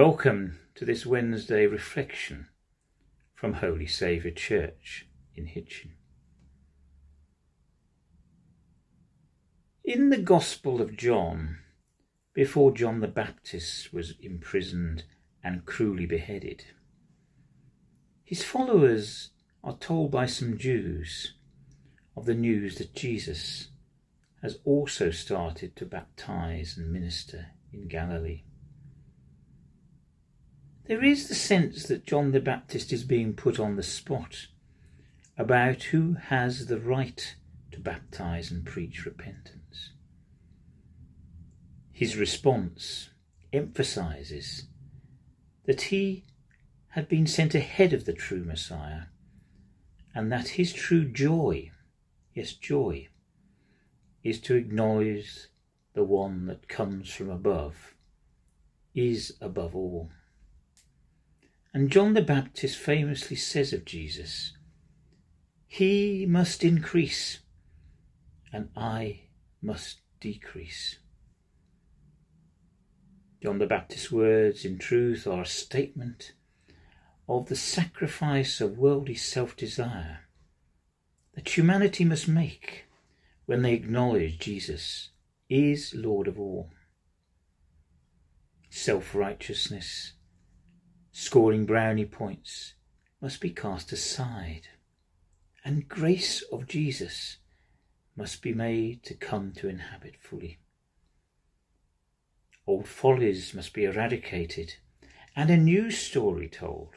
Welcome to this Wednesday reflection from Holy Saviour Church in Hitchin. In the Gospel of John, before John the Baptist was imprisoned and cruelly beheaded, his followers are told by some Jews of the news that Jesus has also started to baptize and minister in Galilee. There is the sense that John the Baptist is being put on the spot about who has the right to baptize and preach repentance. His response emphasizes that he had been sent ahead of the true Messiah and that his true joy, yes, joy, is to acknowledge the one that comes from above, is above all. And John the Baptist famously says of Jesus, "He must increase, and I must decrease." John the Baptist's words, in truth, are a statement of the sacrifice of worldly self-desire that humanity must make when they acknowledge Jesus is Lord of all. Self-righteousness, scoring brownie points, must be cast aside, and grace of Jesus must be made to come to inhabit fully. Old follies must be eradicated, and a new story told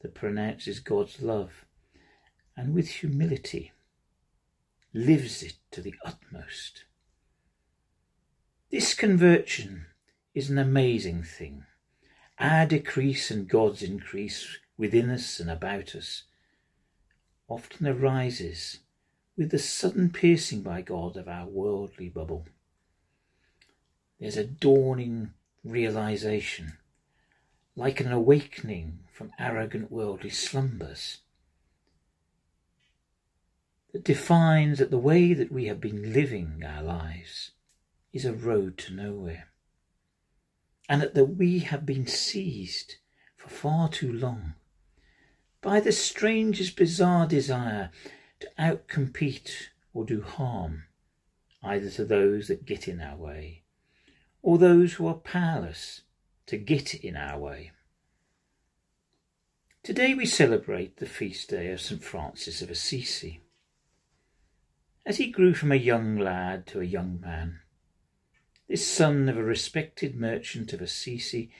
that pronounces God's love and, with humility, lives it to the utmost. This conversion is an amazing thing. Our decrease and God's increase within us and about us often arises with the sudden piercing by God of our worldly bubble. There's a dawning realization, like an awakening from arrogant worldly slumbers, that defines that the way that we have been living our lives is a road to nowhere, and that we have been seized for far too long by the strangest bizarre desire to outcompete or do harm, either to those that get in our way or those who are powerless to get in our way. Today we celebrate the feast day of Saint Francis of Assisi. As he grew from a young lad to a young man, this son of a respected merchant of Assisi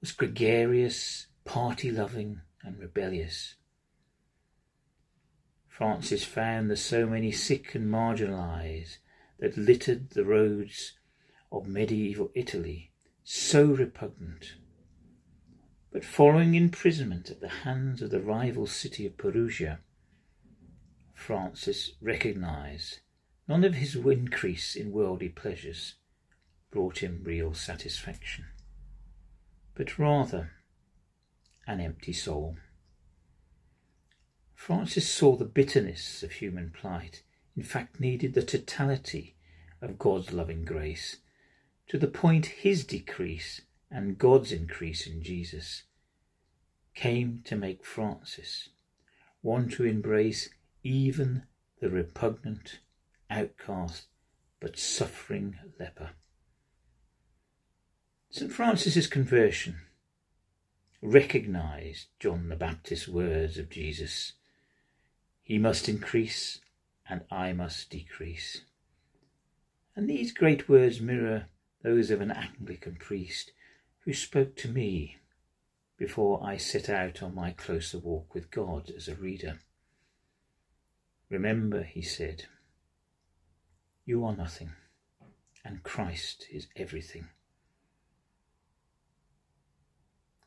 was gregarious, party-loving and rebellious. Francis found the so many sick and marginalised that littered the roads of medieval Italy so repugnant. But following imprisonment at the hands of the rival city of Perugia, Francis recognised none of his increase in worldly pleasures brought him real satisfaction, but rather an empty soul. Francis saw the bitterness of human plight, in fact needed the totality of God's loving grace, to the point his decrease and God's increase in Jesus came to make Francis want to embrace even the repugnant, outcast but suffering leper. St. Francis's conversion recognised John the Baptist's words of Jesus, "He must increase and I must decrease." And these great words mirror those of an Anglican priest who spoke to me before I set out on my closer walk with God as a reader. "Remember," he said, "you are nothing, and Christ is everything."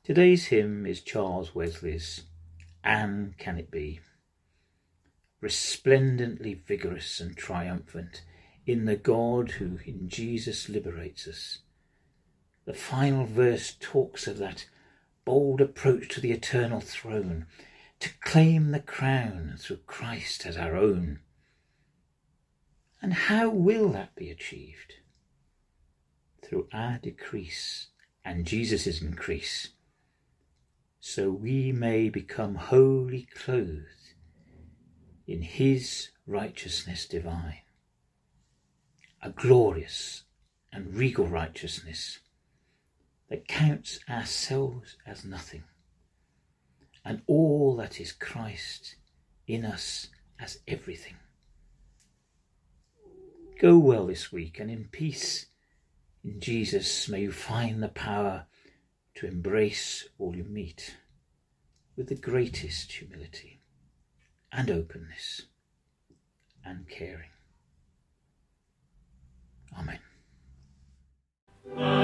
Today's hymn is Charles Wesley's "And Can It Be?" Resplendently vigorous and triumphant in the God who in Jesus liberates us, the final verse talks of that bold approach to the eternal throne, to claim the crown through Christ as our own. And how will that be achieved? Through our decrease and Jesus' increase, so we may become wholly clothed in his righteousness divine, a glorious and regal righteousness that counts ourselves as nothing, and all that is Christ in us as everything. Go well this week, and in peace in Jesus may you find the power to embrace all you meet with the greatest humility and openness and caring. Amen.